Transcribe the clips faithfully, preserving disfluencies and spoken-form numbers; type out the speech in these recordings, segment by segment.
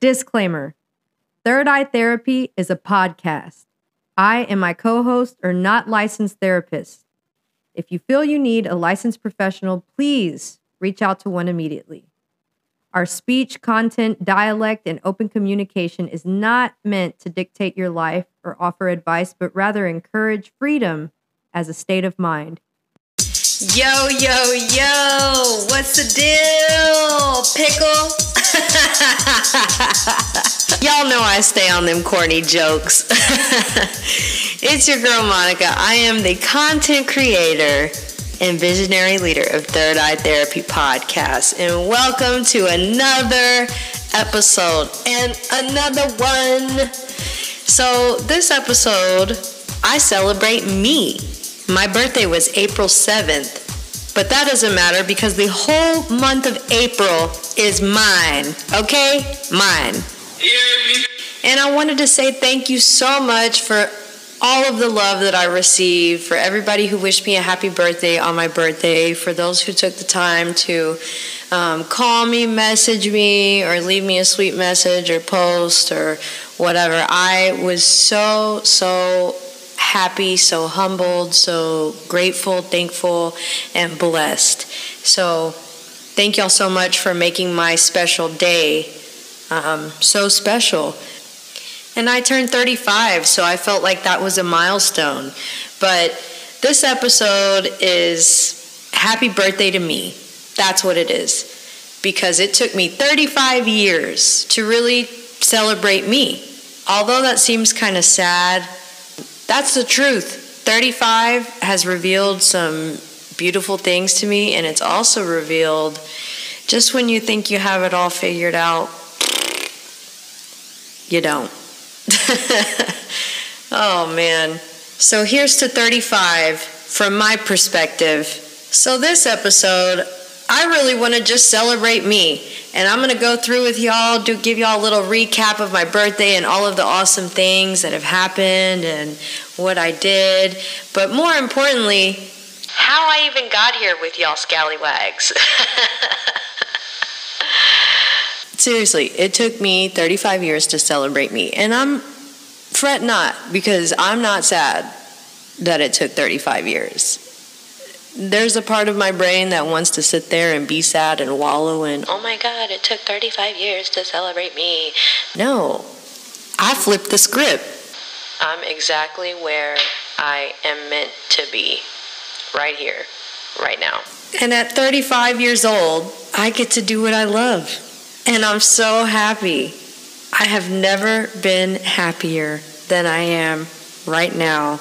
Disclaimer, Third Eye Therapy is a podcast. I and my co-host are not licensed therapists. If you feel you need a licensed professional, please reach out to one immediately. Our speech, content, dialect, and open communication is not meant to dictate your life or offer advice, but rather encourage freedom as a state of mind. Yo, yo, yo, what's the deal, pickle? Y'all know I stay on them corny jokes. It's your girl, Monica. I am the content creator and visionary leader of Third Eye Therapy Podcast. And welcome to another episode and another one. So this episode, I celebrate me. My birthday was April seventh, but that doesn't matter because the whole month of April is mine, okay? Mine. And I wanted to say thank you so much for all of the love that I received, for everybody who wished me a happy birthday on my birthday, for those who took the time to um, call me, message me, or leave me a sweet message or post or whatever. I was so, so happy, so humbled, so grateful, thankful, and blessed. So thank y'all so much for making my special day um, so special. And I turned thirty-five, so I felt like that was a milestone. But this episode is happy birthday to me. That's what it is. Because it took me thirty-five years to really celebrate me. Although that seems kind of sad, that's the truth. thirty-five has revealed some beautiful things to me, and it's also revealed just when you think you have it all figured out, you don't. Oh man. So here's to thirty-five from my perspective. So this episode, I really want to just celebrate me, and I'm going to go through with y'all, do give y'all a little recap of my birthday and all of the awesome things that have happened and what I did, but more importantly, how I even got here with y'all scallywags. Seriously, it took me thirty-five years to celebrate me. And I'm fret not, because I'm not sad that it took thirty-five years. There's a part of my brain that wants to sit there and be sad and wallow in, oh my God, it took thirty-five years to celebrate me. No, I flipped the script. I'm exactly where I am meant to be, right here, right now. And at thirty-five years old, I get to do what I love. And I'm so happy. I have never been happier than I am right now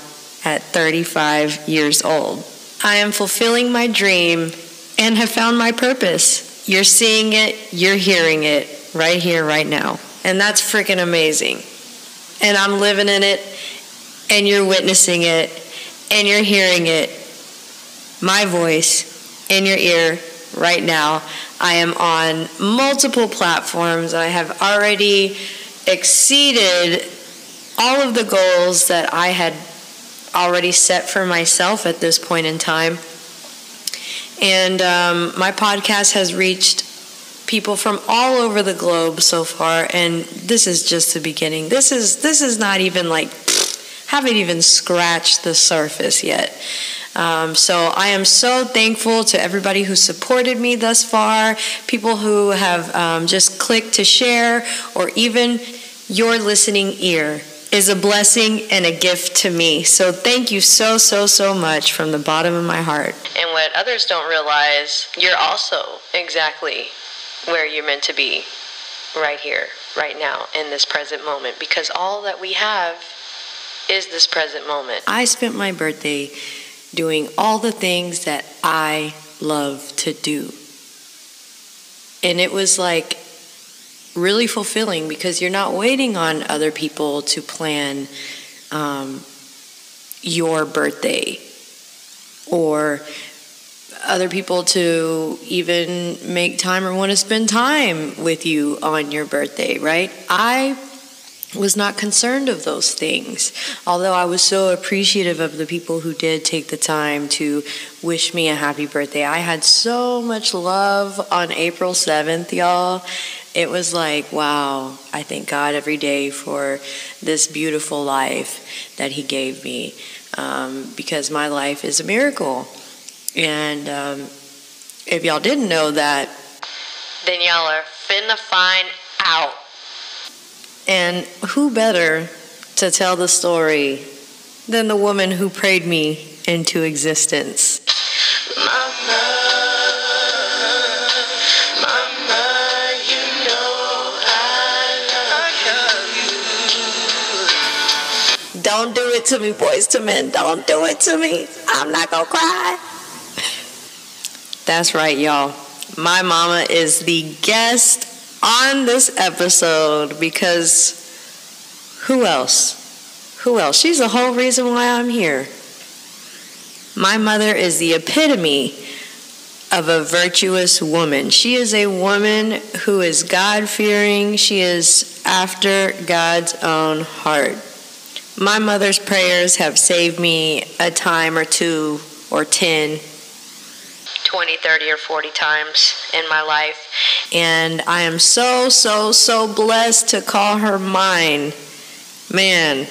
at thirty-five years old. I am fulfilling my dream and have found my purpose. You're seeing it, you're hearing it right here, right now. And that's freaking amazing. And I'm living in it, and you're witnessing it, and you're hearing it. My voice in your ear right now. I am on multiple platforms. I have already exceeded all of the goals that I had already set for myself at this point in time. And um, my podcast has reached people from all over the globe so far, and this is just the beginning. This is, this is not even like, pfft, haven't even scratched the surface yet. Um, so I am so thankful to everybody who supported me thus far, people who have um, just clicked to share, or even your listening ear is a blessing and a gift to me. So thank you so, so, so much from the bottom of my heart. And what others don't realize, you're also exactly where you're meant to be, right here, right now, in this present moment, because all that we have is this present moment. I spent my birthday doing all the things that I love to do. And it was like really fulfilling because you're not waiting on other people to plan um, your birthday or other people to even make time or want to spend time with you on your birthday, right? I was not concerned of those things, although I was so appreciative of the people who did take the time to wish me a happy birthday. I had so much love on April seventh, y'all. it was like, wow, I thank God every day for this beautiful life that he gave me, um, because my life is a miracle. And um, if y'all didn't know that, then y'all are finna find out. And who better to tell the story than the woman who prayed me into existence? Mama. Don't do it to me, boys to men. Don't do it to me. I'm not gonna cry. That's right, y'all. My mama is the guest on this episode because who else? Who else? She's the whole reason why I'm here. My mother is the epitome of a virtuous woman. She is a woman who is God-fearing. She is after God's own heart. My mother's prayers have saved me a time or two or ten, twenty, thirty, or forty times in my life. And I am so, so, so blessed to call her mine. Man.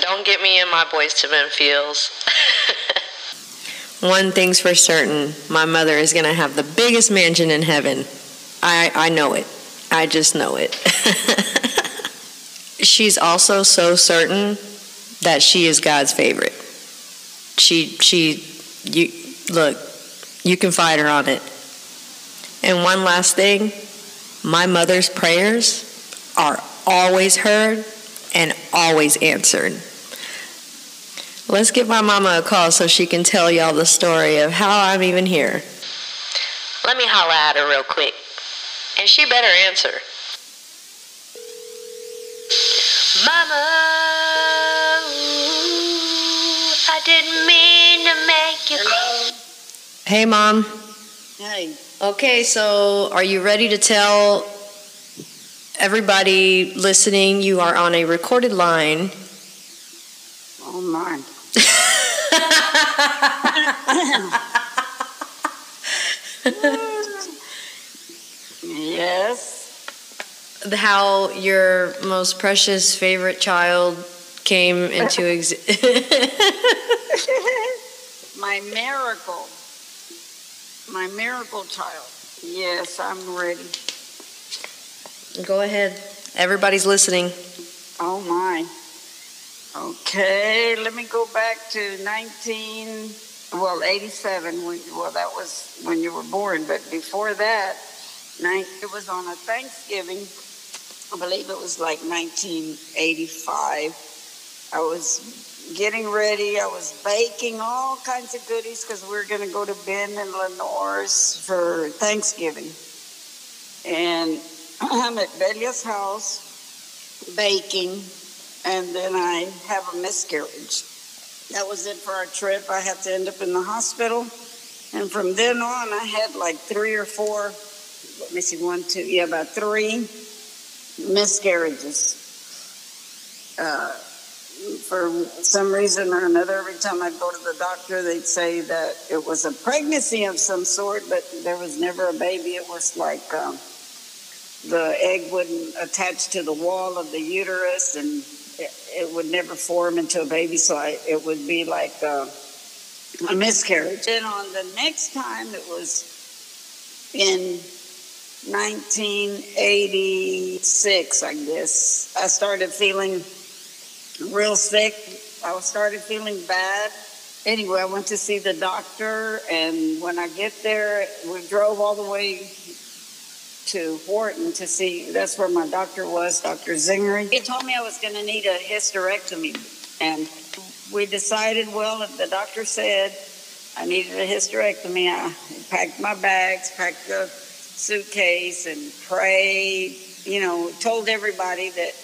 Don't get me in my boys to men feels. One thing's for certain. My mother is going to have the biggest mansion in heaven. I, I know it. I just know it. She's also so certain that she is God's favorite. She, she, you, look, you can fight her on it. And one last thing, my mother's prayers are always heard and always answered. Let's give my mama a call so she can tell y'all the story of how I'm even here. Let me holler at her real quick, and she better answer. Mama, ooh, I didn't mean to make you cry. Hey, Mom. Hey. Okay, so are you ready to tell everybody listening you are on a recorded line? Oh, my. Yes. How your most precious favorite child came into existence. My miracle. My miracle child. Yes, I'm ready. Go ahead. Everybody's listening. Oh, my. Okay, let me go back to nineteen, well, eighty-seven. When, well, that was when you were born. But before that, it was on a Thanksgiving. I believe it was like nineteen eighty-five. I was getting ready. I was baking all kinds of goodies because we were going to go to Ben and Lenore's for Thanksgiving. And I'm at Belia's house baking, and then I have a miscarriage. That was it for our trip. I had to end up in the hospital. And from then on, I had like three or four, let me see, one, two, yeah, about three miscarriages. Uh, for some reason or another, every time I'd go to the doctor, they'd say that it was a pregnancy of some sort, but there was never a baby. It was like um, the egg wouldn't attach to the wall of the uterus, and it, it would never form into a baby, so I, it would be like uh, a miscarriage. Then on the next time, it was in nineteen eighty-six, I guess, I started feeling real sick. I started feeling bad. Anyway, I went to see the doctor, and when I get there, we drove all the way to Wharton to see. That's where my doctor was, Doctor Zinger. He told me I was going to need a hysterectomy, and we decided, well, if the doctor said I needed a hysterectomy, I packed my bags, packed the suitcase, and prayed, you know, told everybody that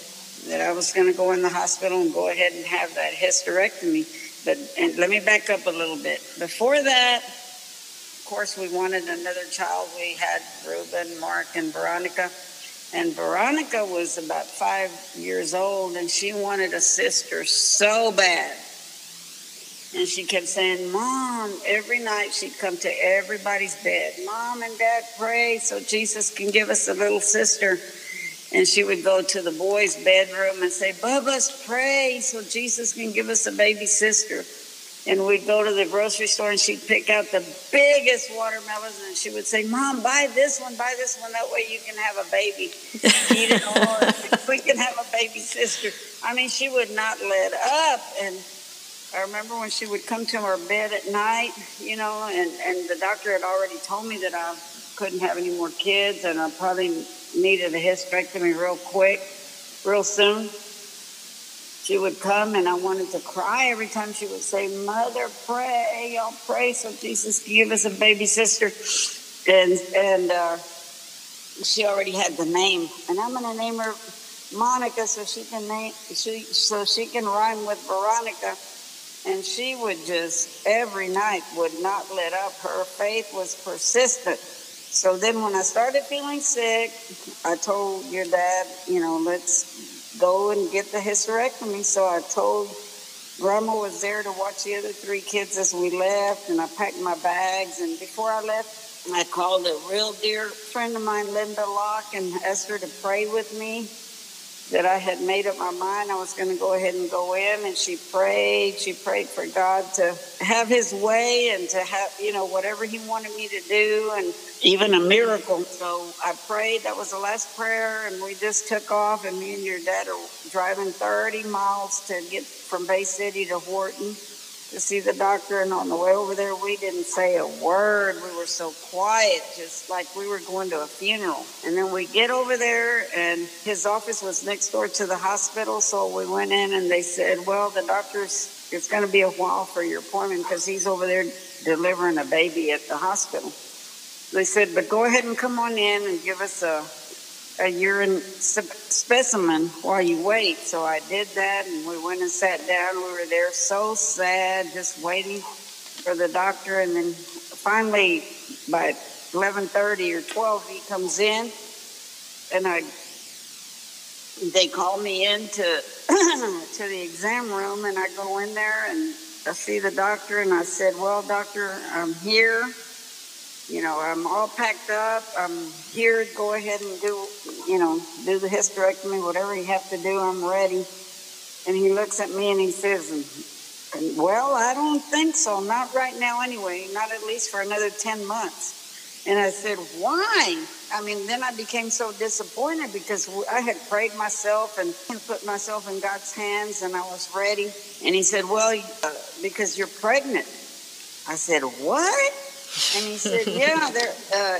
that I was going to go in the hospital and go ahead and have that hysterectomy. But and let me back up a little bit. Before that, of course, we wanted another child. We had Reuben, Mark, and Veronica. And Veronica was about five years old, and she wanted a sister so bad. And she kept saying, Mom, every night she'd come to everybody's bed. Mom and Dad, pray so Jesus can give us a little sister. And she would go to the boys' bedroom and say, Bubba's, pray so Jesus can give us a baby sister. And we'd go to the grocery store and she'd pick out the biggest watermelons and she would say, Mom, buy this one, buy this one. That way you can have a baby. Eat it all. We can have a baby sister. I mean, she would not let up. And I remember when she would come to our bed at night, you know, and, and the doctor had already told me that I couldn't have any more kids and I probably needed a hysterectomy real quick, real soon. She would come, and I wanted to cry every time she would say, Mother, pray, y'all pray, so Jesus can give us a baby sister. And and uh, she already had the name, and I'm going to name her Monica so she can name she so she can rhyme with Veronica. And she would just every night would not let up. Her faith was persistent. So then, when I started feeling sick, I told your dad, you know, let's go and get the hysterectomy. So I told Grandma was there to watch the other three kids as we left, and I packed my bags. And before I left, I called a real dear friend of mine, Linda Locke, and asked her to pray with me that I had made up my mind I was going to go ahead and go in. And she prayed. She prayed for God to have his way and to have, you know, whatever he wanted me to do and even a miracle. So I prayed. That was the last prayer. And we just took off. And me and your dad are driving thirty miles to get from Bay City to Wharton to see the doctor. And on the way over there, we didn't say a word. We were so quiet, just like we were going to a funeral. And then we get over there, and his office was next door to the hospital. So we went in, and they said, well, the doctor's, it's going to be a while for your appointment because he's over there delivering a baby at the hospital. They said, but go ahead and come on in and give us a a urine specimen while you wait. So I did that, and we went and sat down. We were there so sad, just waiting for the doctor. And then finally, by eleven thirty or twelve, he comes in, and I they call me in to, to the exam room, and I go in there, and I see the doctor, and I said, well, doctor, I'm here. You know, I'm all packed up. I'm here. Go ahead and do, you know, do the hysterectomy, whatever you have to do. I'm ready. And he looks at me and he says, well, I don't think so. Not right now anyway. Not at least for another ten months. And I said, why? I mean, then I became so disappointed because I had prayed myself and put myself in God's hands and I was ready. And he said, well, uh, because you're pregnant. I said, what? And he said, yeah, uh,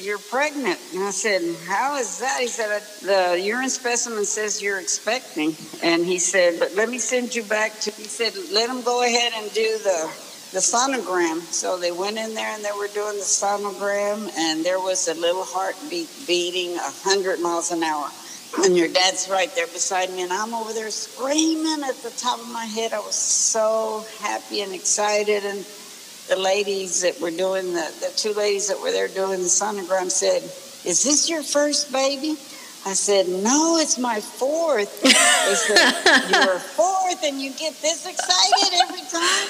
you're pregnant. And I said, how is that? He said, the urine specimen says you're expecting. And he said, but let me send you back to, he said, let them go ahead and do the, the sonogram. So they went in there and they were doing the sonogram. And there was a little heartbeat beating one hundred miles an hour. And your dad's right there beside me. And I'm over there screaming at the top of my head. I was so happy and excited. And the ladies that were doing the, the two ladies that were there doing the sonogram said, is this your first baby? I said, no, it's my fourth. They said, you're fourth and you get this excited every time.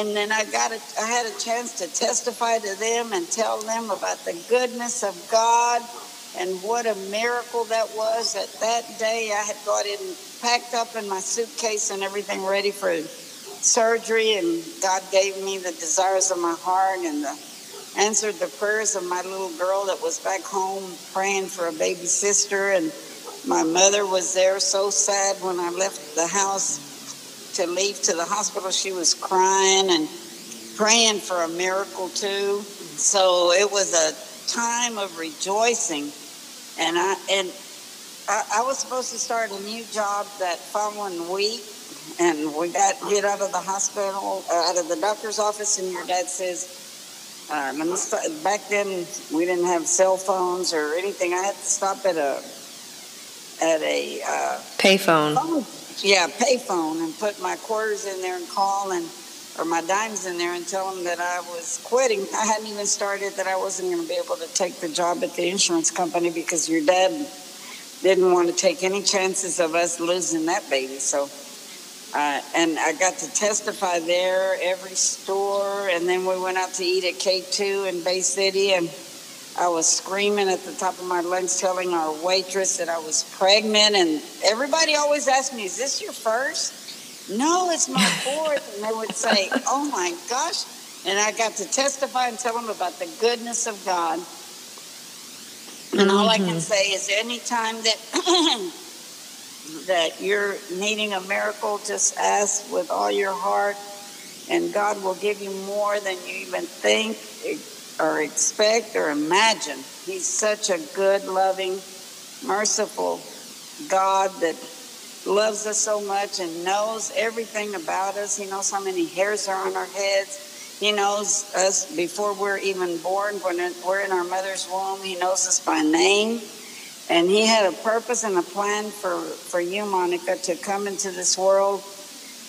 And then I got a, I had a chance to testify to them and tell them about the goodness of God and what a miracle that was. That that day I had got in packed up in my suitcase and everything ready for surgery, and God gave me the desires of my heart and the, answered the prayers of my little girl that was back home praying for a baby sister. And my mother was there so sad when I left the house to leave to the hospital. She was crying and praying for a miracle too. So it was a time of rejoicing. And I, and I, I was supposed to start a new job that following week. And we got get out of the hospital, uh, out of the doctor's office, and your dad says, uh, let me stop. Back then we didn't have cell phones or anything. I had to stop at a at a uh, payphone. Phone. Yeah, payphone, and put my quarters in there and call and or my dimes in there and tell them that I was quitting. I hadn't even started that I wasn't going to be able to take the job at the insurance company because your dad didn't want to take any chances of us losing that baby. So. Uh, and I got to testify there, every store, and then we went out to eat at K two in Bay City, and I was screaming at the top of my lungs, telling our waitress that I was pregnant, and everybody always asked me, is this your first? No, it's my fourth, and they would say, oh my gosh, and I got to testify and tell them about the goodness of God, and mm-hmm. all I can say is any time that... that you're needing a miracle, just ask with all your heart, and God will give you more than you even think or expect or imagine. He's such a good, loving, merciful God that loves us so much and knows everything about us. He knows how many hairs are on our heads. He knows us before we're even born. When we're in our mother's womb, He knows us by name. And He had a purpose and a plan for, for you, Monica, to come into this world.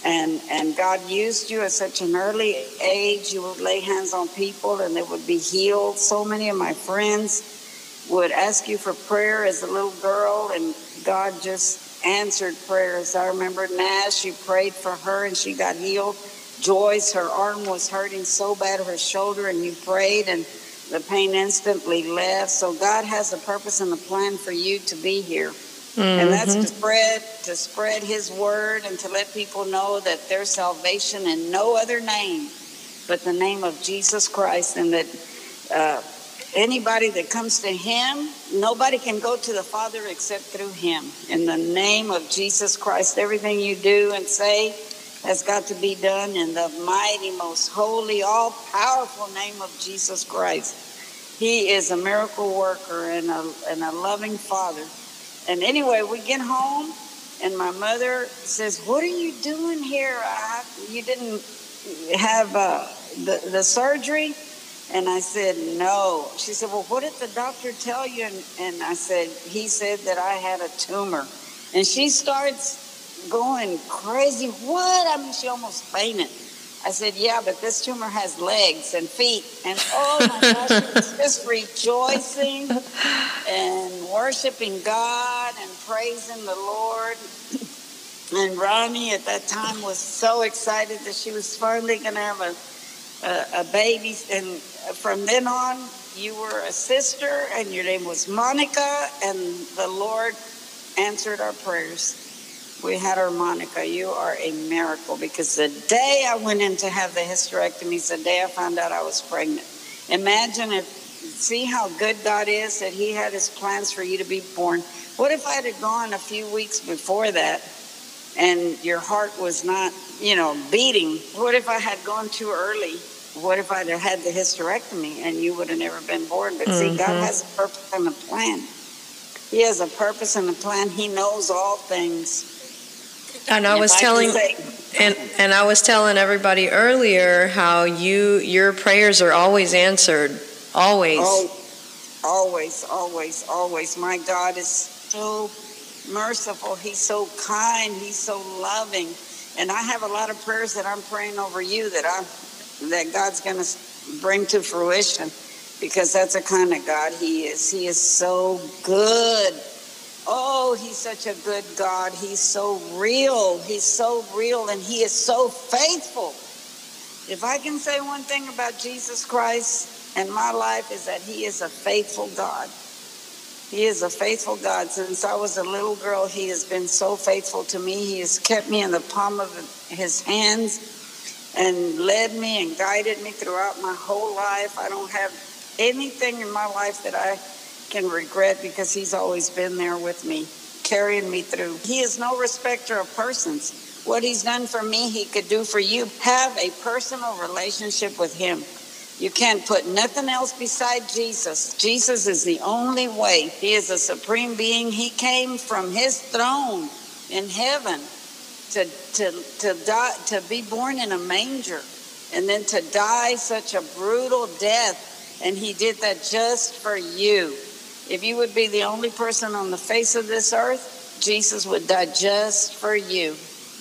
And, and God used you at such an early age. You would lay hands on people and they would be healed. So many of my friends would ask you for prayer as a little girl, and God just answered prayers. I remember Nash, you prayed for her and she got healed. Joyce, her arm was hurting so bad, her shoulder, and you prayed, and the pain instantly left. So God has a purpose and a plan for you to be here. Mm-hmm. And that's to spread, to spread His word and to let people know that there's salvation in no other name but the name of Jesus Christ. And that uh, anybody that comes to Him, nobody can go to the Father except through Him. In the name of Jesus Christ, everything you do and say has got to be done in the mighty, most holy, all-powerful name of Jesus Christ. He is a miracle worker and a, and a loving Father. And anyway, we get home, and my mother says, what are you doing here? I, you didn't have uh, the, the surgery? And I said, no. She said, well, what did the doctor tell you? And, and I said, he said that I had a tumor. And she starts going crazy. What? I mean, she almost fainted. I said, yeah, but this tumor has legs and feet. And oh my gosh, she was just rejoicing and worshiping God and praising the Lord. And Ronnie at that time was so excited that she was finally going to have a, a, a baby. And from then on, you were a sister, and your name was Monica, and the Lord answered our prayers. We had her, Monica. You are a miracle, because the day I went in to have the hysterectomies, the day I found out I was pregnant. Imagine if, see how good God is, that He had His plans for you to be born. What if I had gone a few weeks before that and your heart was not, you know, beating? What if I had gone too early? What if I'd have had the hysterectomy and you would have never been born? But mm-hmm. see, God has a purpose and a plan. He has a purpose and a plan. He knows all things. And I was telling, and, and I was telling everybody earlier how you your prayers are always answered, always, oh, always, always, always. My God is so merciful. He's so kind. He's so loving. And I have a lot of prayers that I'm praying over you that I that God's going to bring to fruition, because that's the kind of God He is. He is so good. Oh, He's such a good God. He's so real. He's so real, and He is so faithful. If I can say one thing about Jesus Christ and my life, is that He is a faithful God. He is a faithful God. Since I was a little girl, He has been so faithful to me. He has kept me in the palm of His hands and led me and guided me throughout my whole life. I don't have anything in my life that I can regret, because He's always been there with me, carrying me through. He is no respecter of persons. What He's done for me, He could do for you. Have a personal relationship with Him. You can't put nothing else beside Jesus. Jesus is the only way. He is a supreme being. He came from His throne in heaven to to to die, to be born in a manger, and then to die such a brutal death. And He did that just for you. If you would be the only person on the face of this earth, Jesus would die just for you,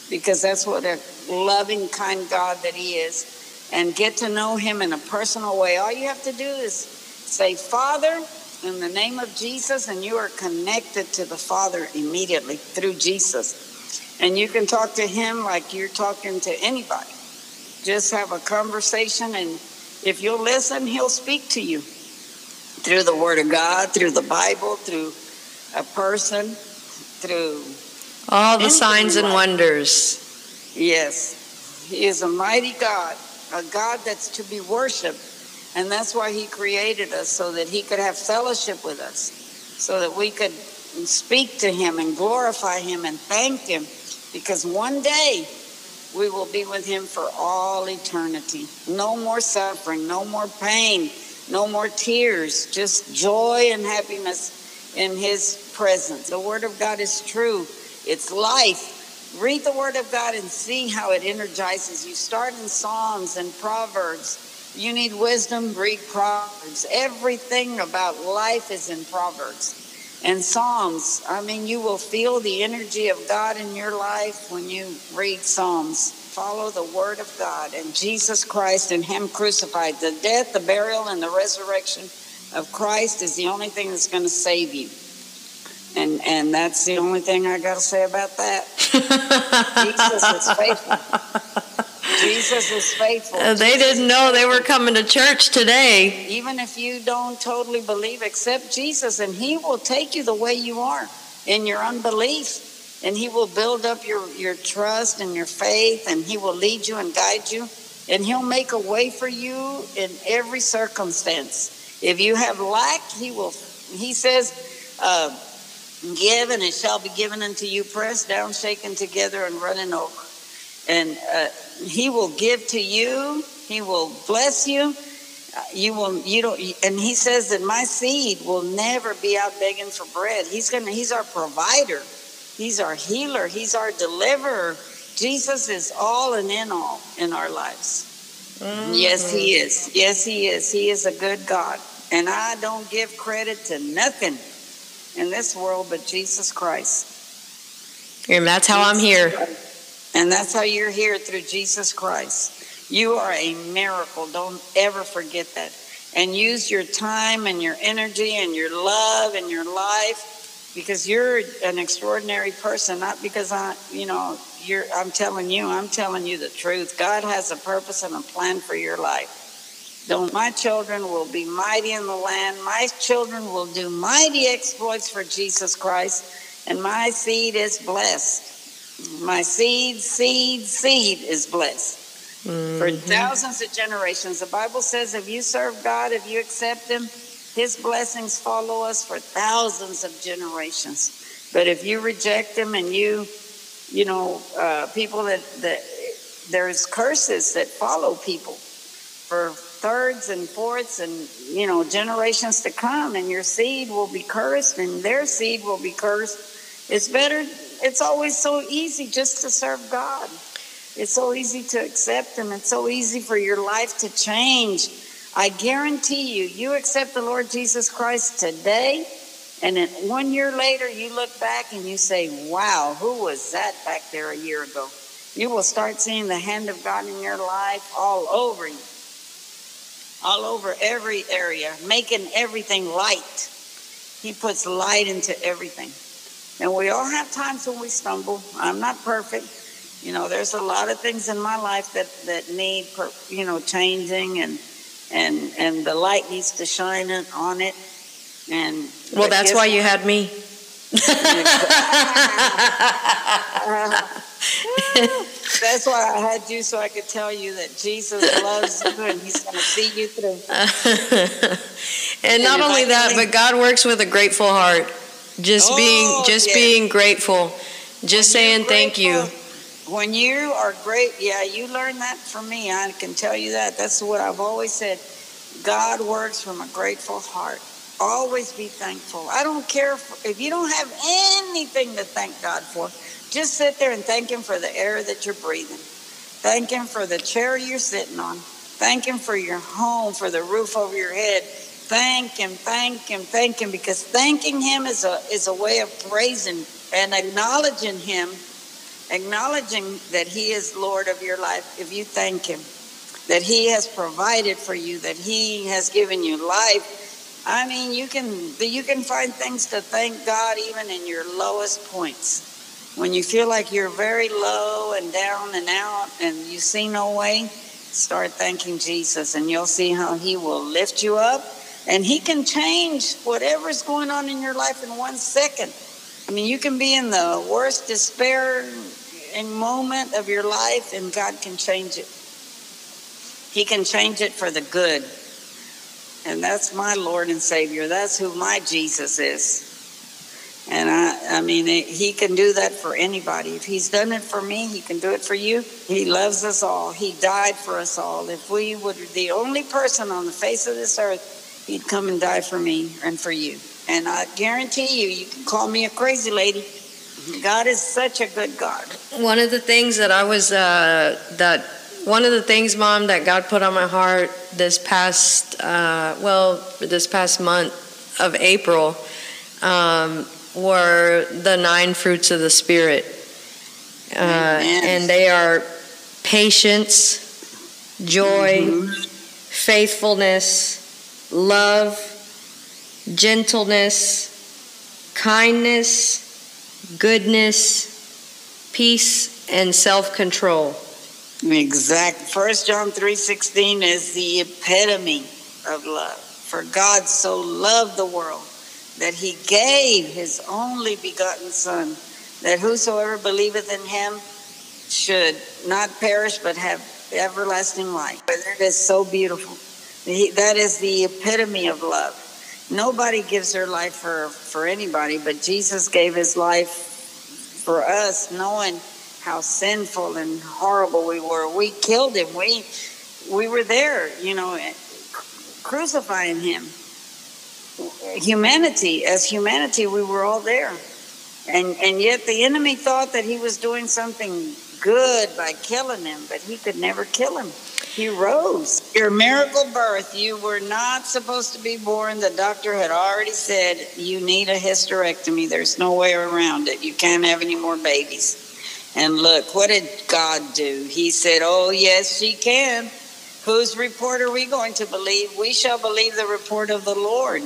because that's what a loving, kind God that He is. And get to know Him in a personal way. All you have to do is say, Father, in the name of Jesus, and you are connected to the Father immediately through Jesus. And you can talk to him like you're talking to anybody. Just have a conversation, and if you'll listen, he'll speak to you through the Word of God, through the Bible, through a person, through all the signs and wonders. Yes, he is a mighty God, a God that's to be worshipped. And that's why he created us, so that he could have fellowship with us, so that we could speak to him and glorify him and thank him, because one day we will be with him for all eternity. No more suffering, no more pain, no more tears, just joy and happiness in his presence. The Word of God is true. It's life. Read the Word of God and see how it energizes you. Start in Psalms and Proverbs. You need wisdom, read Proverbs. Everything about life is in Proverbs and Psalms. I mean, you will feel the energy of God in your life when you read Psalms. Follow the Word of God and Jesus Christ and him crucified. The death, the burial, and the resurrection of Christ is the only thing that's going to save you. And and that's the only thing I got to say about that. Jesus is faithful. Jesus is faithful. Uh, they Jesus didn't know they were coming to church today. Even if you don't totally believe, accept Jesus, and he will take you the way you are in your unbelief. And he will build up your, your trust and your faith, and he will lead you and guide you. And he'll make a way for you in every circumstance. If you have lack, he will. He says, uh, give, and it shall be given unto you, pressed down, shaken together, and running over. And uh, he will give to you. He will bless you. You will. You don't. And he says that my seed will never be out begging for bread. He's gonna. He's our provider. He's our healer. He's our deliverer. Jesus is all and in all in our lives. Mm-hmm. Yes, he is. Yes, he is. He is a good God. And I don't give credit to nothing in this world but Jesus Christ. And that's how Jesus I'm here. Christ. And that's how you're here, through Jesus Christ. You are a miracle. Don't ever forget that. And use your time and your energy and your love and your life, because you're an extraordinary person. Not because I, you know, you're, I'm telling you, I'm telling you the truth. God has a purpose and a plan for your life. Don't, my children will be mighty in the land. My children will do mighty exploits for Jesus Christ. And my seed is blessed. My seed, seed, seed is blessed. Mm-hmm. For thousands of generations. The Bible says if you serve God, if you accept him, his blessings follow us for thousands of generations. But if you reject him and you, you know, uh, people that, that there's curses that follow people for thirds and fourths and, you know, generations to come. And your seed will be cursed and their seed will be cursed. It's better... It's always so easy just to serve God. It's so easy to accept him. It's so easy for your life to change. I guarantee you, you accept the Lord Jesus Christ today, and then one year later, you look back and you say, wow, who was that back there a year ago? You will start seeing the hand of God in your life all over you, all over every area, making everything light. He puts light into everything. And we all have times when we stumble. I'm not perfect. You know, there's a lot of things in my life that, that need, per, you know, changing, and and and the light needs to shine on it. And well, that's why you had me. That's why I had you, so I could tell you that Jesus loves you and he's going to see you through. And not only that, but God works with a grateful heart. Just oh, being just yeah. being grateful. Just saying thank you. When you are great, yeah, you learned that from me. I can tell you that. That's what I've always said. God works from a grateful heart. Always be thankful. I don't care if, if you don't have anything to thank God for. Just sit there and thank him for the air that you're breathing. Thank him for the chair you're sitting on. Thank him for your home, for the roof over your head. Thank him, thank him, thank him, because thanking him is a is a way of praising and acknowledging him, acknowledging that he is Lord of your life. If you thank him, that he has provided for you, that he has given you life, I mean, you can you can find things to thank God even in your lowest points. When you feel like you're very low and down and out and you see no way, start thanking Jesus, and you'll see how he will lift you up, and he can change whatever's going on in your life in one second. I mean, you can be in the worst despair moment of your life, and God can change it. He can change it for the good. And that's my Lord and Savior. That's who my Jesus is. And I, I mean, it, he can do that for anybody. If he's done it for me, he can do it for you. He loves us all. He died for us all. If we were the only person on the face of this earth, he'd come and die for me and for you. And I guarantee you, you can call me a crazy lady. God is such a good God. One of the things that I was, uh, that one of the things, Mom, that God put on my heart this past, uh, well, this past month of April, um, were the nine fruits of the Spirit. Uh, and they are patience, joy, mm-hmm. faithfulness, love, gentleness, kindness, goodness, peace, and self-control. Exact. First John three sixteen is the epitome of love. For God so loved the world that he gave his only begotten Son, that whosoever believeth in him should not perish but have everlasting life. But it is so beautiful. He, that is the epitome of love. Nobody gives their life for, for anybody, but Jesus gave his life for us, knowing how sinful and horrible we were. We killed him. We we were there, you know, crucifying him. Humanity, as humanity, we were all there. And, and yet the enemy thought that he was doing something good by killing him, but he could never kill him. He rose. Your miracle birth, you were not supposed to be born. The doctor had already said, you need a hysterectomy. There's no way around it. You can't have any more babies. And look, what did God do? He said, oh, yes, she can. Whose report are we going to believe? We shall believe the report of the Lord.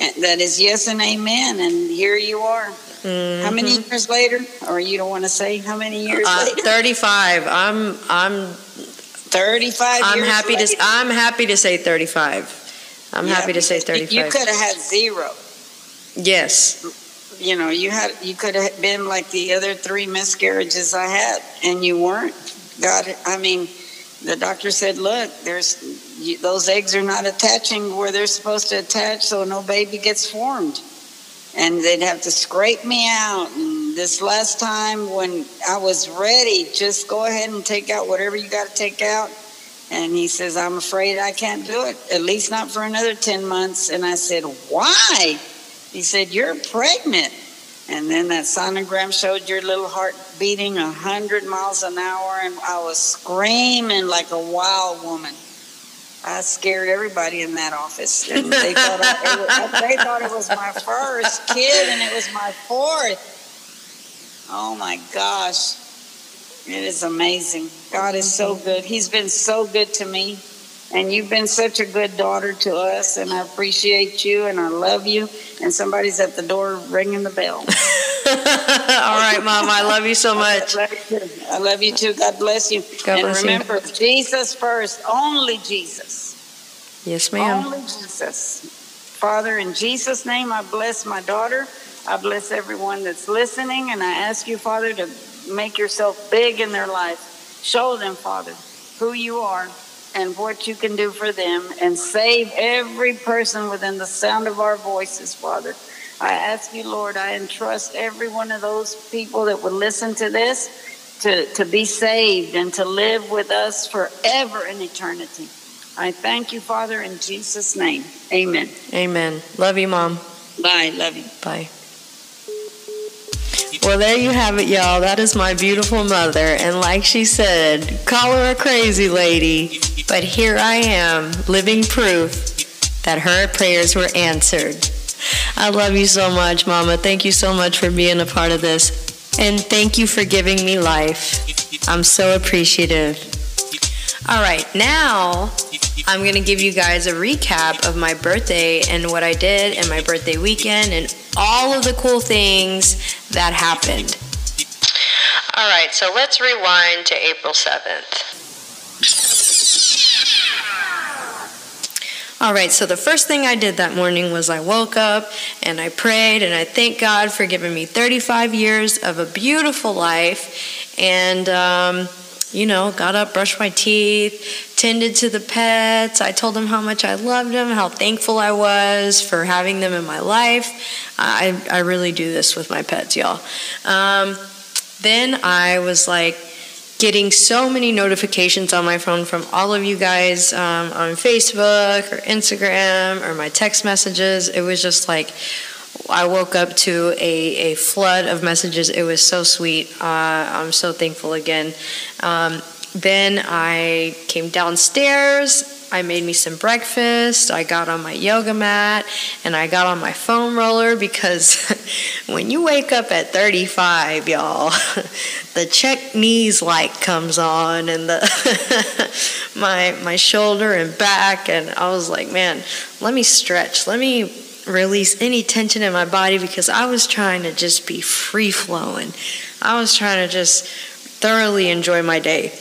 And that is yes and amen. And here you are. Mm-hmm. How many years later? Or you don't want to say how many years uh, later? thirty-five. I'm... I'm Thirty-five. I'm years happy later. to. I'm happy to say thirty-five. I'm yeah, happy to say thirty-five. You could have had zero. Yes. You know, you had. You could have been like the other three miscarriages I had, and you weren't. God, I mean, the doctor said, "Look, there's you, those eggs are not attaching where they're supposed to attach, so no baby gets formed." And they'd have to scrape me out. And this last time when I was ready, just go ahead and take out whatever you got to take out. And he says, I'm afraid I can't do it, at least not for another ten months. And I said, why? He said, you're pregnant. And then that sonogram showed your little heart beating one hundred miles an hour. And I was screaming like a wild woman. I scared everybody in that office. And they, thought I, it, they thought it was my first kid, and it was my fourth. Oh, my gosh. It is amazing. God is so good. He's been so good to me, and you've been such a good daughter to us, and I appreciate you, and I love you. And somebody's at the door ringing the bell. All right, Mom, I love you so much. I love you too. I love you too. God bless you. God bless you. And remember, Jesus first, only Jesus. Yes, ma'am. Only Jesus. Father, in Jesus' name, I bless my daughter. I bless everyone that's listening, and I ask you, Father, to make yourself big in their life. Show them, Father, who you are and what you can do for them, and save every person within the sound of our voices, Father. I ask you, Lord, I entrust every one of those people that would listen to this to, to be saved and to live with us forever in eternity. I thank you, Father, in Jesus' name. Amen. Amen. Love you, Mom. Bye. Love you. Bye. Well, there you have it, y'all. That is my beautiful mother. And like she said, call her a crazy lady. But here I am, living proof that her prayers were answered. I love you so much, Mama. Thank you so much for being a part of this. And thank you for giving me life. I'm so appreciative. All right, now I'm going to give you guys a recap of my birthday and what I did and my birthday weekend and all of the cool things that happened. All right, so let's rewind to April seventh. All right, so the first thing I did that morning was I woke up and I prayed and I thanked God for giving me thirty-five years of a beautiful life. And, um, you know, got up, brushed my teeth, tended to the pets. I told them how much I loved them, how thankful I was for having them in my life. I, I really do this with my pets, y'all. Um, then I was like, getting so many notifications on my phone from all of you guys um, on Facebook or Instagram or my text messages. It was just like I woke up to a, a flood of messages. It was so sweet. Uh, I'm so thankful again. Um, then I came downstairs. I made me some breakfast, I got on my yoga mat, and I got on my foam roller because when you wake up at thirty-five, y'all, the check knees light comes on and the my my shoulder and back, and I was like, man, let me stretch, let me release any tension in my body because I was trying to just be free-flowing. I was trying to just thoroughly enjoy my day.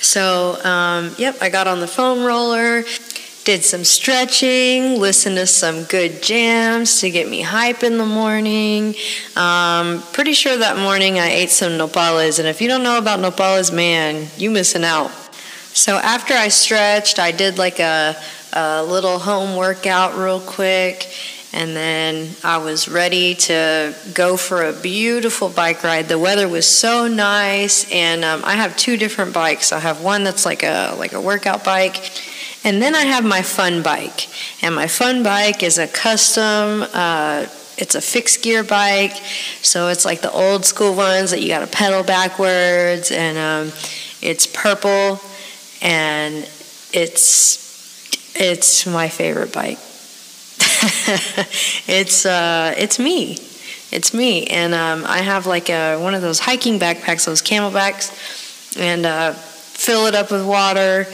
So, um, yep, I got on the foam roller, did some stretching, listened to some good jams to get me hype in the morning. Um, pretty sure that morning I ate some nopales, and if you don't know about nopales, man, you missing out. So after I stretched, I did like a, a little home workout real quick, and then I was ready to go for a beautiful bike ride. The weather was so nice, and um, I have two different bikes. I have one that's like a like a workout bike, and then I have my fun bike. And my fun bike is a custom. Uh, it's a fixed gear bike, so it's like the old school ones that you got to pedal backwards, and um, it's purple, and it's it's my favorite bike. it's uh, it's me, it's me, and um, I have like a one of those hiking backpacks, those Camelbacks, and uh, fill it up with water,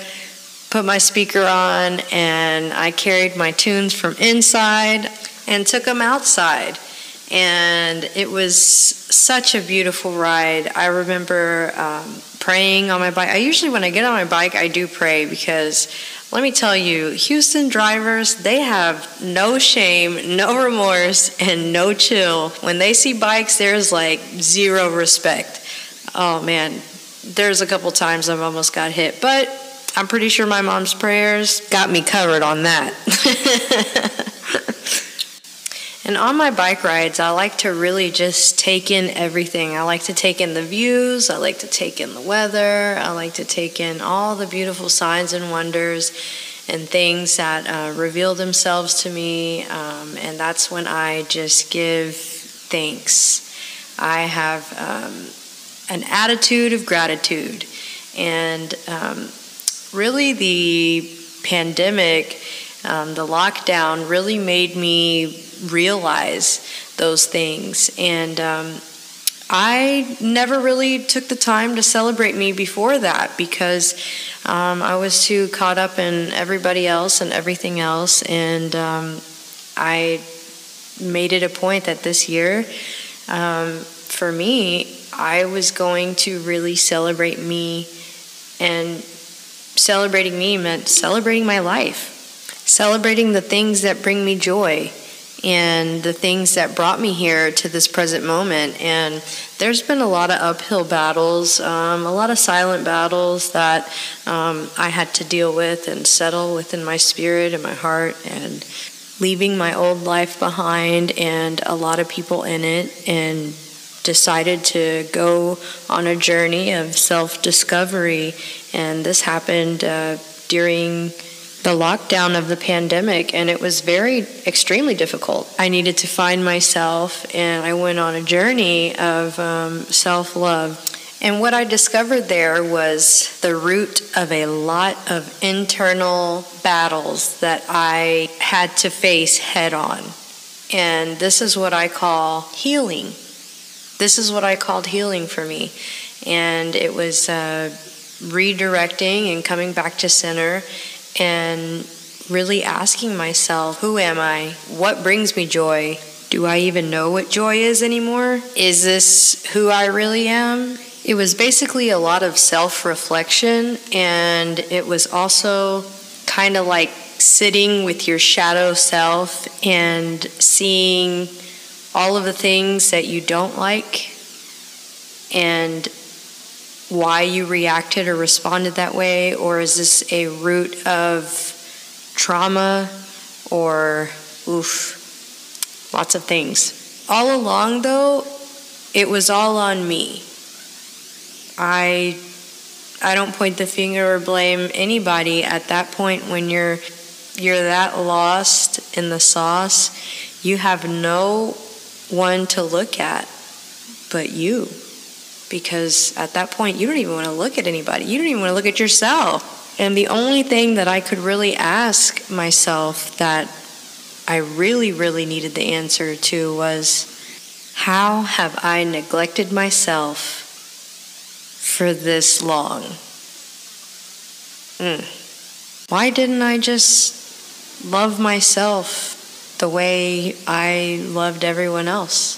put my speaker on, and I carried my tunes from inside and took them outside, and it was such a beautiful ride. I remember um, praying on my bike. I usually when I get on my bike, I do pray because. Let me tell you, Houston drivers, they have no shame, no remorse, and no chill. When they see bikes, there's like zero respect. Oh man, there's a couple times I've almost got hit, but I'm pretty sure my mom's prayers got me covered on that. And on my bike rides, I like to really just take in everything. I like to take in the views. I like to take in the weather. I like to take in all the beautiful signs and wonders and things that uh, reveal themselves to me. Um, and that's when I just give thanks. I have um, an attitude of gratitude. And um, really the pandemic, um, the lockdown really made me realize those things, and um, I never really took the time to celebrate me before that because um, I was too caught up in everybody else and everything else, and um, I made it a point that this year um, for me I was going to really celebrate me, and celebrating me meant celebrating my life, celebrating the things that bring me joy and the things that brought me here to this present moment. And there's been a lot of uphill battles, um, a lot of silent battles that um, I had to deal with and settle within my spirit and my heart, and leaving my old life behind and a lot of people in it, and decided to go on a journey of self-discovery. And this happened uh, during the lockdown of the pandemic, and it was very, extremely difficult. I needed to find myself, and I went on a journey of um, self-love. And what I discovered there was the root of a lot of internal battles that I had to face head-on. And this is what I call healing. This is what I called healing for me. And it was uh, redirecting and coming back to center, and really asking myself, who am I? What brings me joy? Do I even know what joy is anymore? Is this who I really am? It was basically a lot of self-reflection, and it was also kind of like sitting with your shadow self and seeing all of the things that you don't like and why you reacted or responded that way, or is this a root of trauma or oof, lots of things. All along, though, it was all on me. I I don't point the finger or blame anybody at that point. When you're you're that lost in the sauce, you have no one to look at but you. Because at that point, you don't even want to look at anybody. You don't even want to look at yourself. And the only thing that I could really ask myself that I really, really needed the answer to was, how have I neglected myself for this long? Mm. Why didn't I just love myself the way I loved everyone else?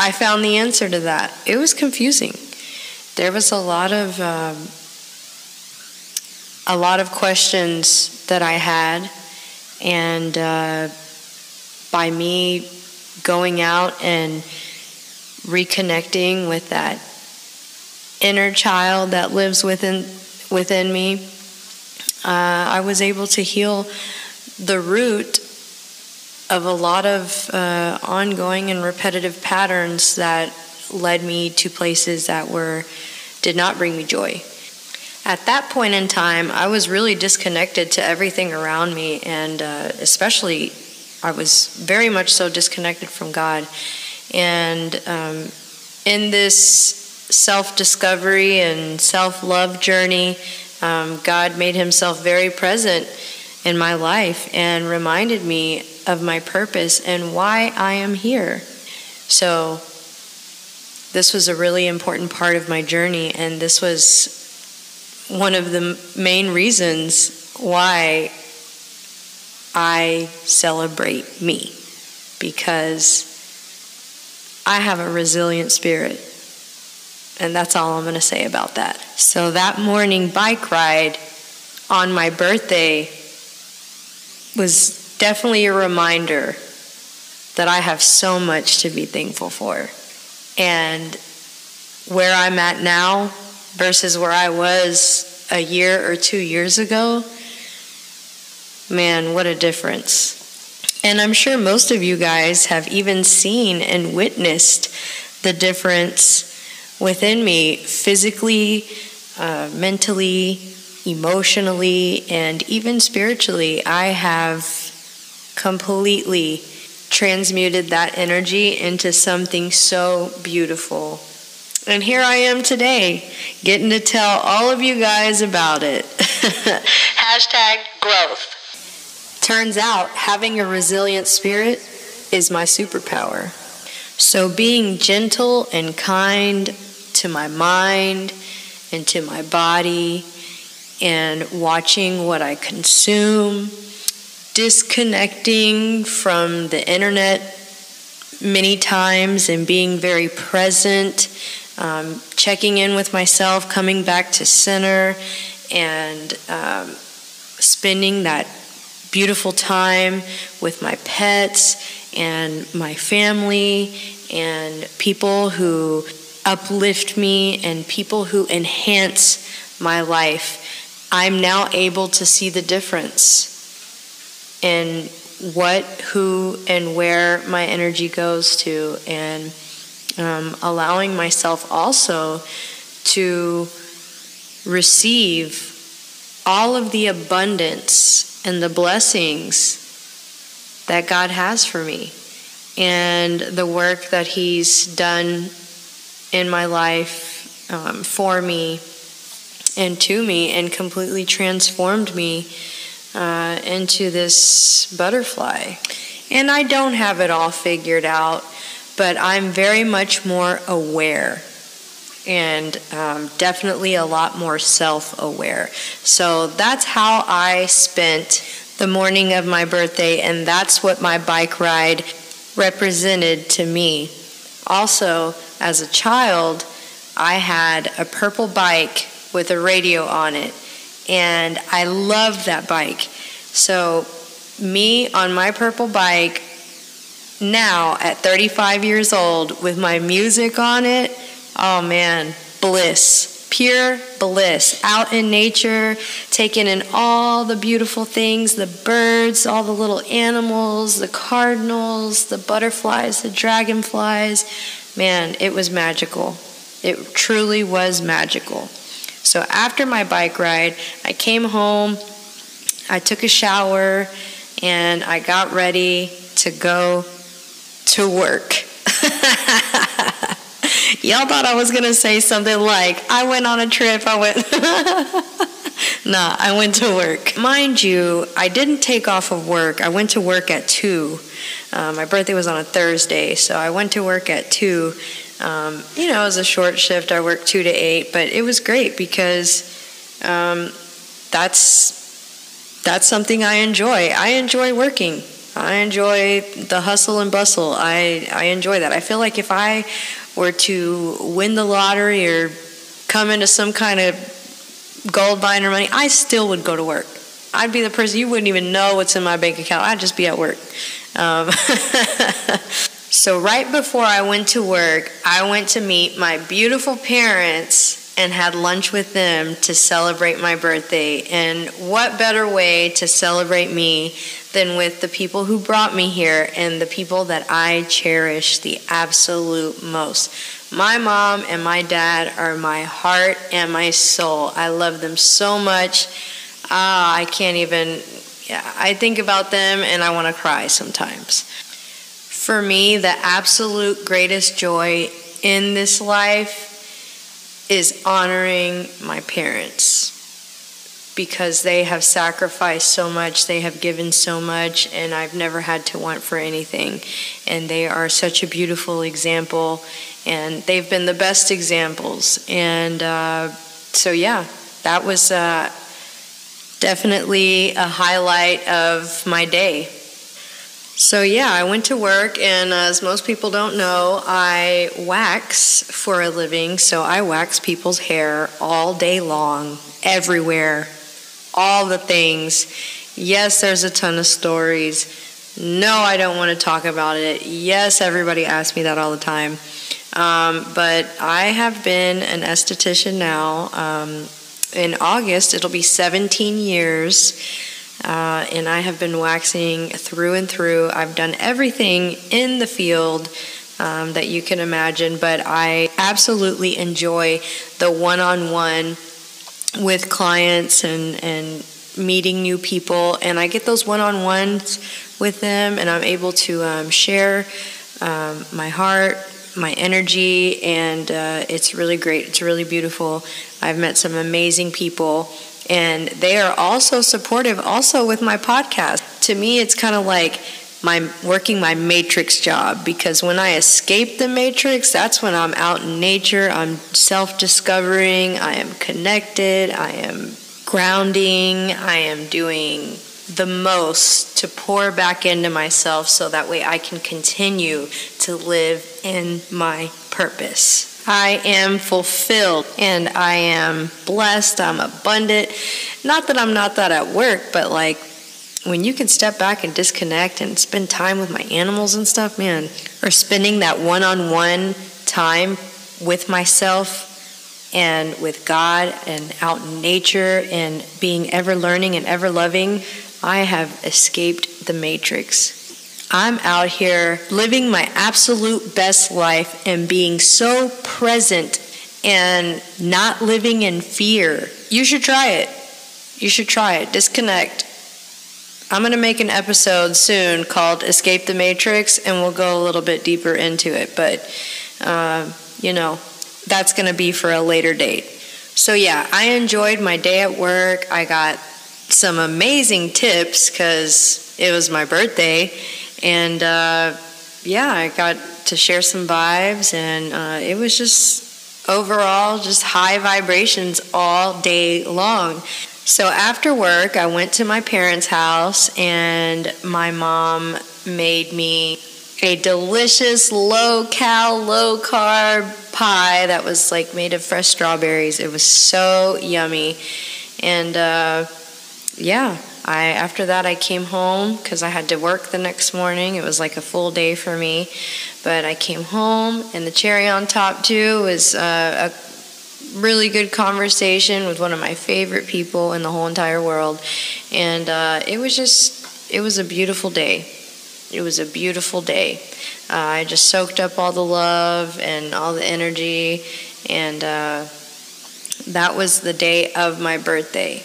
I found the answer to that. It was confusing. There was a lot of um, a lot of questions that I had, and uh, by me going out and reconnecting with that inner child that lives within within me, uh, I was able to heal the root of a lot of uh, ongoing and repetitive patterns that led me to places that were did not bring me joy. At that point in time, I was really disconnected to everything around me, and uh, especially I was very much so disconnected from God. And um, in this self-discovery and self-love journey, um, God made himself very present in my life and reminded me of my purpose and why I am here. So this was a really important part of my journey, and this was one of the main reasons why I celebrate me, because I have a resilient spirit, and that's all I'm going to say about that. So that morning bike ride on my birthday was definitely a reminder that I have so much to be thankful for. And where I'm at now versus where I was a year or two years ago, man, what a difference. And I'm sure most of you guys have even seen and witnessed the difference within me physically, uh, mentally, emotionally, and even spiritually. I have completely transmuted that energy into something so beautiful. And here I am today, getting to tell all of you guys about it. Hashtag growth. Turns out, having a resilient spirit is my superpower. So being gentle and kind to my mind and to my body, and watching what I consume, disconnecting from the internet many times and being very present, um, checking in with myself, coming back to center, and um, spending that beautiful time with my pets and my family and people who uplift me and people who enhance my life. I'm now able to see the difference and what, who, and where my energy goes to, and um, allowing myself also to receive all of the abundance and the blessings that God has for me, and the work that He's done in my life um, for me and to me, and completely transformed me Uh, into this butterfly. And I don't have it all figured out, but I'm very much more aware. and um, definitely a lot more self-aware. So that's how I spent the morning of my birthday, and that's what my bike ride represented to me. Also, as a child, I had a purple bike with a radio on it, and I loved that bike. So me on my purple bike now at thirty-five years old with my music on it, oh man, bliss, pure bliss, out in nature, taking in all the beautiful things, the birds, all the little animals, the cardinals, the butterflies, the dragonflies. Man, it was magical. It truly was magical. So after my bike ride, I came home, I took a shower, and I got ready to go to work. Y'all thought I was going to say something like, I went on a trip, I went... Nah, I went to work. Mind you, I didn't take off of work. I went to work at two. Um, my birthday was on a Thursday, so I went to work at two. Um, you know, it was a short shift. I worked two to eight, but it was great because um, that's that's something I enjoy. I enjoy working. I enjoy the hustle and bustle. I, I enjoy that. I feel like if I were to win the lottery or come into some kind of gold mine or money, I still would go to work. I'd be the person, you wouldn't even know what's in my bank account. I'd just be at work. Um, So right before I went to work, I went to meet my beautiful parents and had lunch with them to celebrate my birthday. And what better way to celebrate me than with the people who brought me here and the people that I cherish the absolute most. My mom and my dad are my heart and my soul. I love them so much. Ah, I can't even, yeah, I think about them and I want to cry sometimes. For me, the absolute greatest joy in this life is honoring my parents because they have sacrificed so much, they have given so much, and I've never had to want for anything. And they are such a beautiful example, and they've been the best examples. And uh, so, yeah, that was uh, definitely a highlight of my day. So yeah, I went to work, and as most people don't know, I wax for a living, so I wax people's hair all day long, everywhere, all the things. Yes, there's a ton of stories. No, I don't want to talk about it. Yes, everybody asks me that all the time. Um, but I have been an esthetician now. Um, in August, it'll be seventeen years. Uh, and I have been waxing through and through. I've done everything in the field um, that you can imagine, but I absolutely enjoy the one-on-one with clients and, and meeting new people. And I get those one-on-ones with them, and I'm able to um, share um, my heart, my energy, and uh, it's really great. It's really beautiful. I've met some amazing people. And they are also supportive also with my podcast. To me, it's kind of like my working my matrix job, because when I escape the matrix, that's when I'm out in nature. I'm self-discovering. I am connected. I am grounding. I am doing the most to pour back into myself so that way I can continue to live in my purpose. I am fulfilled, and I am blessed, I'm abundant. Not that I'm not that at work, but like when you can step back and disconnect and spend time with my animals and stuff, man, or spending that one-on-one time with myself and with God and out in nature and being ever learning and ever loving, I have escaped the matrix. I'm out here living my absolute best life and being so present and not living in fear. You should try it. You should try it. Disconnect. I'm going to make an episode soon called Escape the Matrix, and we'll go a little bit deeper into it. But, uh, you know, that's going to be for a later date. So, yeah, I enjoyed my day at work. I got some amazing tips because it was my birthday. And, uh, yeah, I got to share some vibes, and uh, it was just overall just high vibrations all day long. So after work, I went to my parents' house and my mom made me a delicious low-cal, low-carb pie that was like made of fresh strawberries. It was so yummy. And uh, yeah, I after that I came home because I had to work the next morning. It was like a full day for me. But I came home, and the cherry on top too was uh, a really good conversation with one of my favorite people in the whole entire world. And uh, it was just, it was a beautiful day. It was a beautiful day. Uh, I just soaked up all the love and all the energy, and uh, that was the day of my birthday.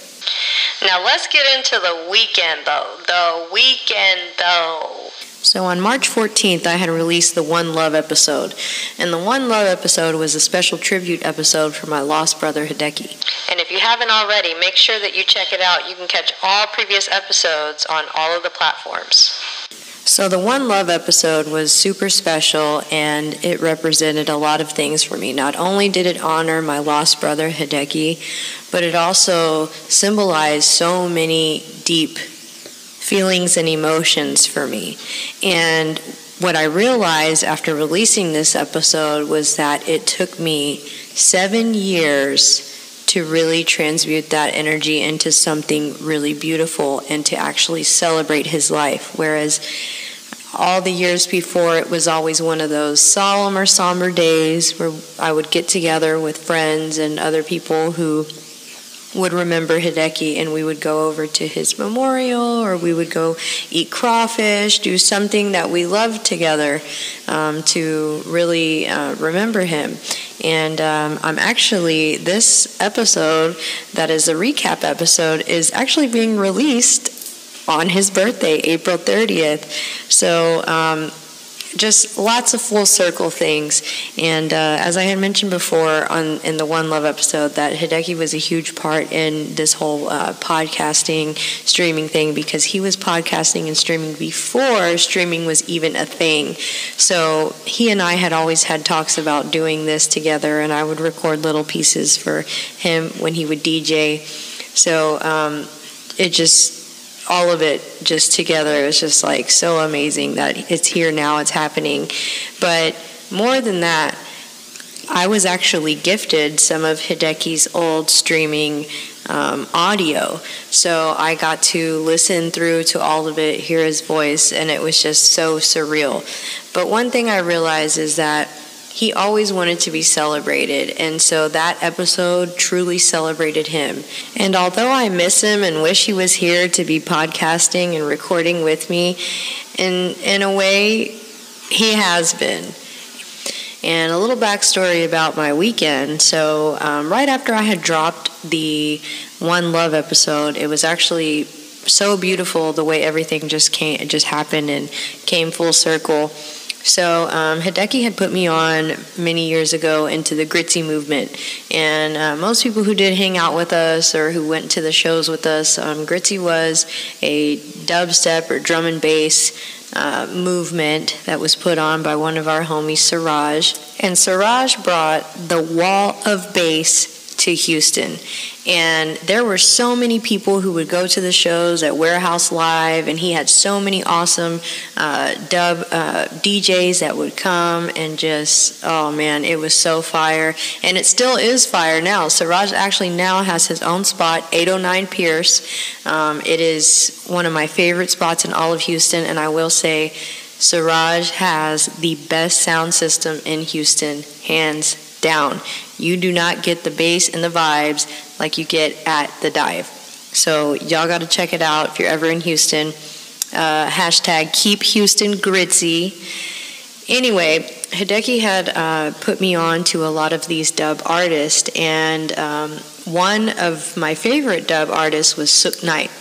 Now let's get into the weekend, though. The weekend, though. So on March fourteenth, I had released the One Love episode, and the One Love episode was a special tribute episode for my lost brother, Hideki. And if you haven't already, make sure that you check it out. You can catch all previous episodes on all of the platforms. So the One Love episode was super special, and it represented a lot of things for me. Not only did it honor my lost brother, Hideki, but it also symbolized so many deep feelings and emotions for me. And what I realized after releasing this episode was that it took me seven years to really transmute that energy into something really beautiful and to actually celebrate his life. Whereas all the years before, it was always one of those solemn or somber days where I would get together with friends and other people who would remember Hideki, and we would go over to his memorial, or we would go eat crawfish, do something that we loved together um, to really uh, remember him. And um, I'm actually, this episode that is a recap episode is actually being released on his birthday, April thirtieth. So um, just lots of full circle things. And uh, as I had mentioned before on in the One Love episode, that Hideki was a huge part in this whole uh, podcasting, streaming thing, because he was podcasting and streaming before streaming was even a thing. So he and I had always had talks about doing this together, and I would record little pieces for him when he would D J. So um, it just... all of it just together, it was just like so amazing that it's here now, it's happening. But more than that, I was actually gifted some of Hideki's old streaming um, audio. So I got to listen through to all of it, hear his voice, and it was just so surreal. But one thing I realized is that he always wanted to be celebrated, and so that episode truly celebrated him. And although I miss him and wish he was here to be podcasting and recording with me, in, in a way, he has been. And a little backstory about my weekend. So um, right after I had dropped the One Love episode, it was actually so beautiful the way everything just came, just happened and came full circle. So um, Hideki had put me on many years ago into the Gritzy movement, and uh, most people who did hang out with us or who went to the shows with us, um, Gritzy was a dubstep or drum and bass uh, movement that was put on by one of our homies, Siraj. And Siraj brought the wall of bass to Houston, and there were so many people who would go to the shows at Warehouse Live, and he had so many awesome uh, dub uh, D Js that would come, and just, oh man, it was so fire, and it still is fire now. Siraj actually now has his own spot, eight oh nine Pierce. Um, it is one of my favorite spots in all of Houston, and I will say Siraj has the best sound system in Houston, hands down. You do not get the bass and the vibes like you get at the Dive. So y'all got to check it out if you're ever in Houston. Uh, hashtag keep Houston Gritzy. Anyway, Hideki had uh, put me on to a lot of these dub artists, and um, one of my favorite dub artists was Sukh Knight.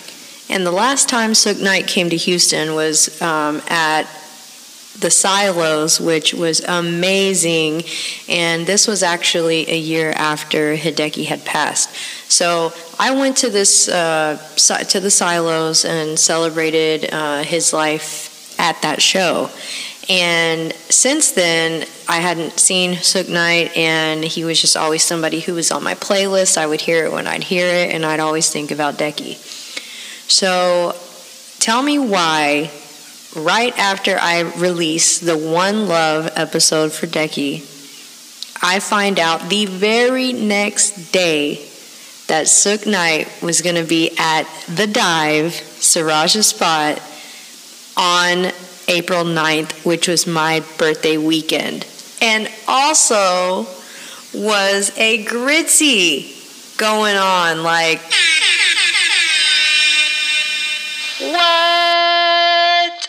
And the last time Sukh Knight came to Houston was um, at the Silos, which was amazing, and this was actually a year after Hideki had passed. So I went to this uh, to the Silos and celebrated uh, his life at that show, And since then, I hadn't seen Sukh Knight, and he was just always somebody who was on my playlist. I would hear it when I'd hear it, and I'd always think about Hideki. So tell me why, right after I release the One Love episode for Hideki, I find out the very next day that Sukh Knight was going to be at the Dive, Siraj's spot, on April ninth, which was my birthday weekend, and also was a Gritzy going on, like, what?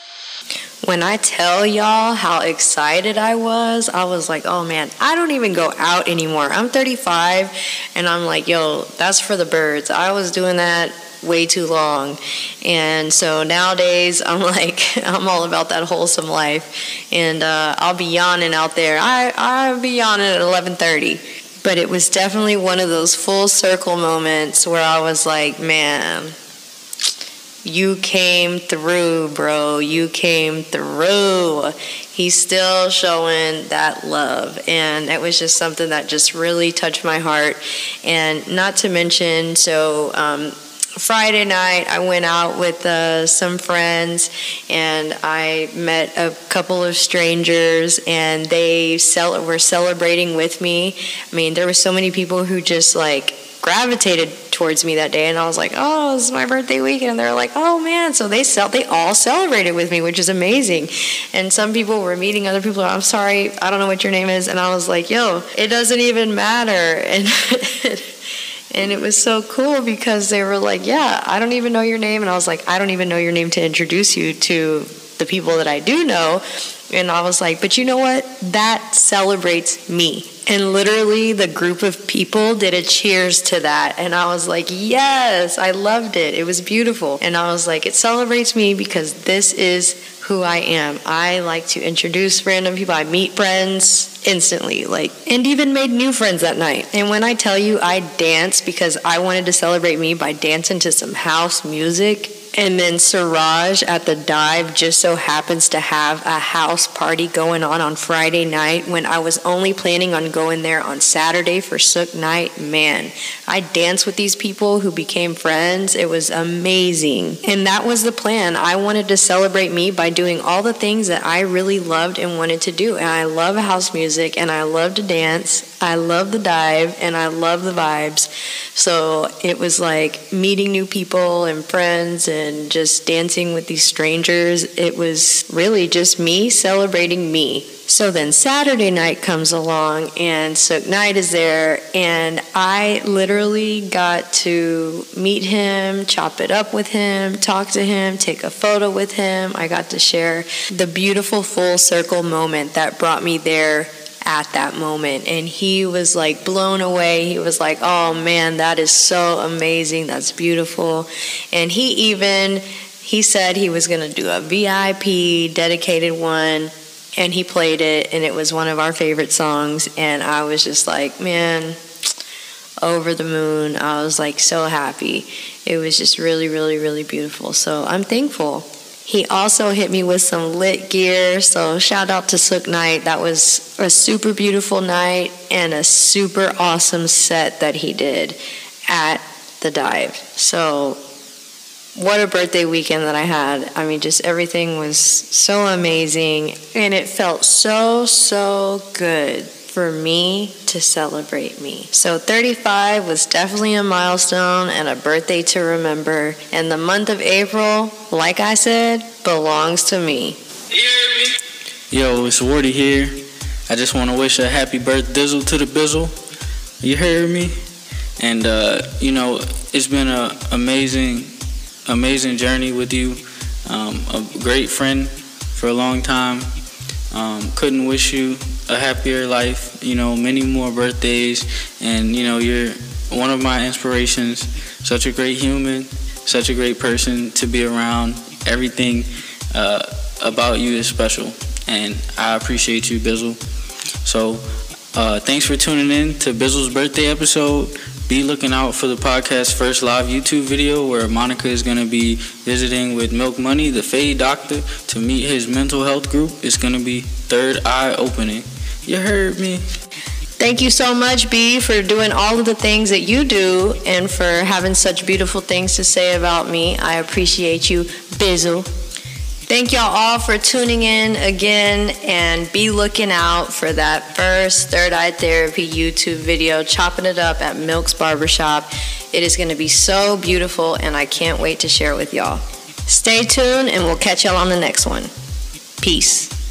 When I tell y'all how excited I was, I was like, oh man, I don't even go out anymore. I'm thirty-five, and I'm like, yo, that's for the birds. I was doing that way too long. And so nowadays I'm like, I'm all about that wholesome life, and uh, I'll be yawning out there. I, I'll be yawning at eleven thirty, but it was definitely one of those full circle moments where I was like, man, you came through, bro. You came through. He's still showing that love. And it was just something that just really touched my heart. And not to mention, so um, Friday night, I went out with uh, some friends, and I met a couple of strangers, and they cel- were celebrating with me. I mean, there were so many people who just, like, gravitated towards me that day, and I was like, oh, this is my birthday weekend, and they're like, oh man, so they cel- they all celebrated with me, which is amazing. And some people were meeting other people, I'm sorry, I don't know what your name is, and I was like, yo, it doesn't even matter, and and it was so cool because they were like, yeah, I don't even know your name. And I was like, I don't even know your name to introduce you to the people that I do know. And I was like, but you know what? That celebrates me. And literally the group of people did a cheers to that. And I was like, yes, I loved it. It was beautiful. And I was like, it celebrates me because this is who I am. I like to introduce random people. I meet friends instantly, like, and even made new friends that night. And when I tell you I danced, because I wanted to celebrate me by dancing to some house music. And then Siraj at the Dive just so happens to have a house party going on on Friday night when I was only planning on going there on Saturday for Sukh Night. Man, I danced with these people who became friends. It was amazing. And that was the plan. I wanted to celebrate me by doing all the things that I really loved and wanted to do. And I love house music, and I love to dance. I love the Dive, and I love the vibes. So it was like meeting new people and friends and And just dancing with these strangers. It was really just me celebrating me. So then Saturday night comes along, and Sukh Knight is there, and I literally got to meet him, chop it up with him, talk to him, take a photo with him. I got to share the beautiful full circle moment that brought me there at that moment, and he was like blown away. He was like, oh man, that is so amazing, that's beautiful. And he even he said he was gonna do a V I P dedicated one, and he played it, and it was one of our favorite songs, and I was just like, man, over the moon. I was like so happy. It was just really, really, really beautiful. So I'm thankful. He also hit me with some lit gear, so shout out to Sukh Knight. That was a super beautiful night and a super awesome set that he did at the Dive. So what a birthday weekend that I had. I mean, just everything was so amazing, and it felt so, so good for me to celebrate me. So thirty-five was definitely a milestone and a birthday to remember. And the month of April, like I said, belongs to me. Yo, it's Wordy here. I just want to wish a happy birthday Dizzle to the Bizzle. You hear me? And, uh, you know, it's been an amazing, amazing journey with you. Um, a great friend for a long time. Um, couldn't wish you a happier life, you know, many more birthdays, and you know, you're one of my inspirations. Such a great human, such a great person to be around. Everything uh, about you is special, and I appreciate you, Bizzle. So uh, thanks for tuning in to Bizzle's birthday episode. be looking out for the podcast's first live YouTube video where Monica is going to be visiting with Milk Money, the Fade Doctor, to meet his mental health group. It's going to be Third Eye Opening. You heard me. Thank you so much, B, for doing all of the things that you do and for having such beautiful things to say about me. I appreciate you, Bizzle. Thank y'all all for tuning in again, and be looking out for that first Third Eye Therapy YouTube video, chopping it up at Milk's Barbershop. It is going to be so beautiful, and I can't wait to share it with y'all. Stay tuned, and we'll catch y'all on the next one. Peace.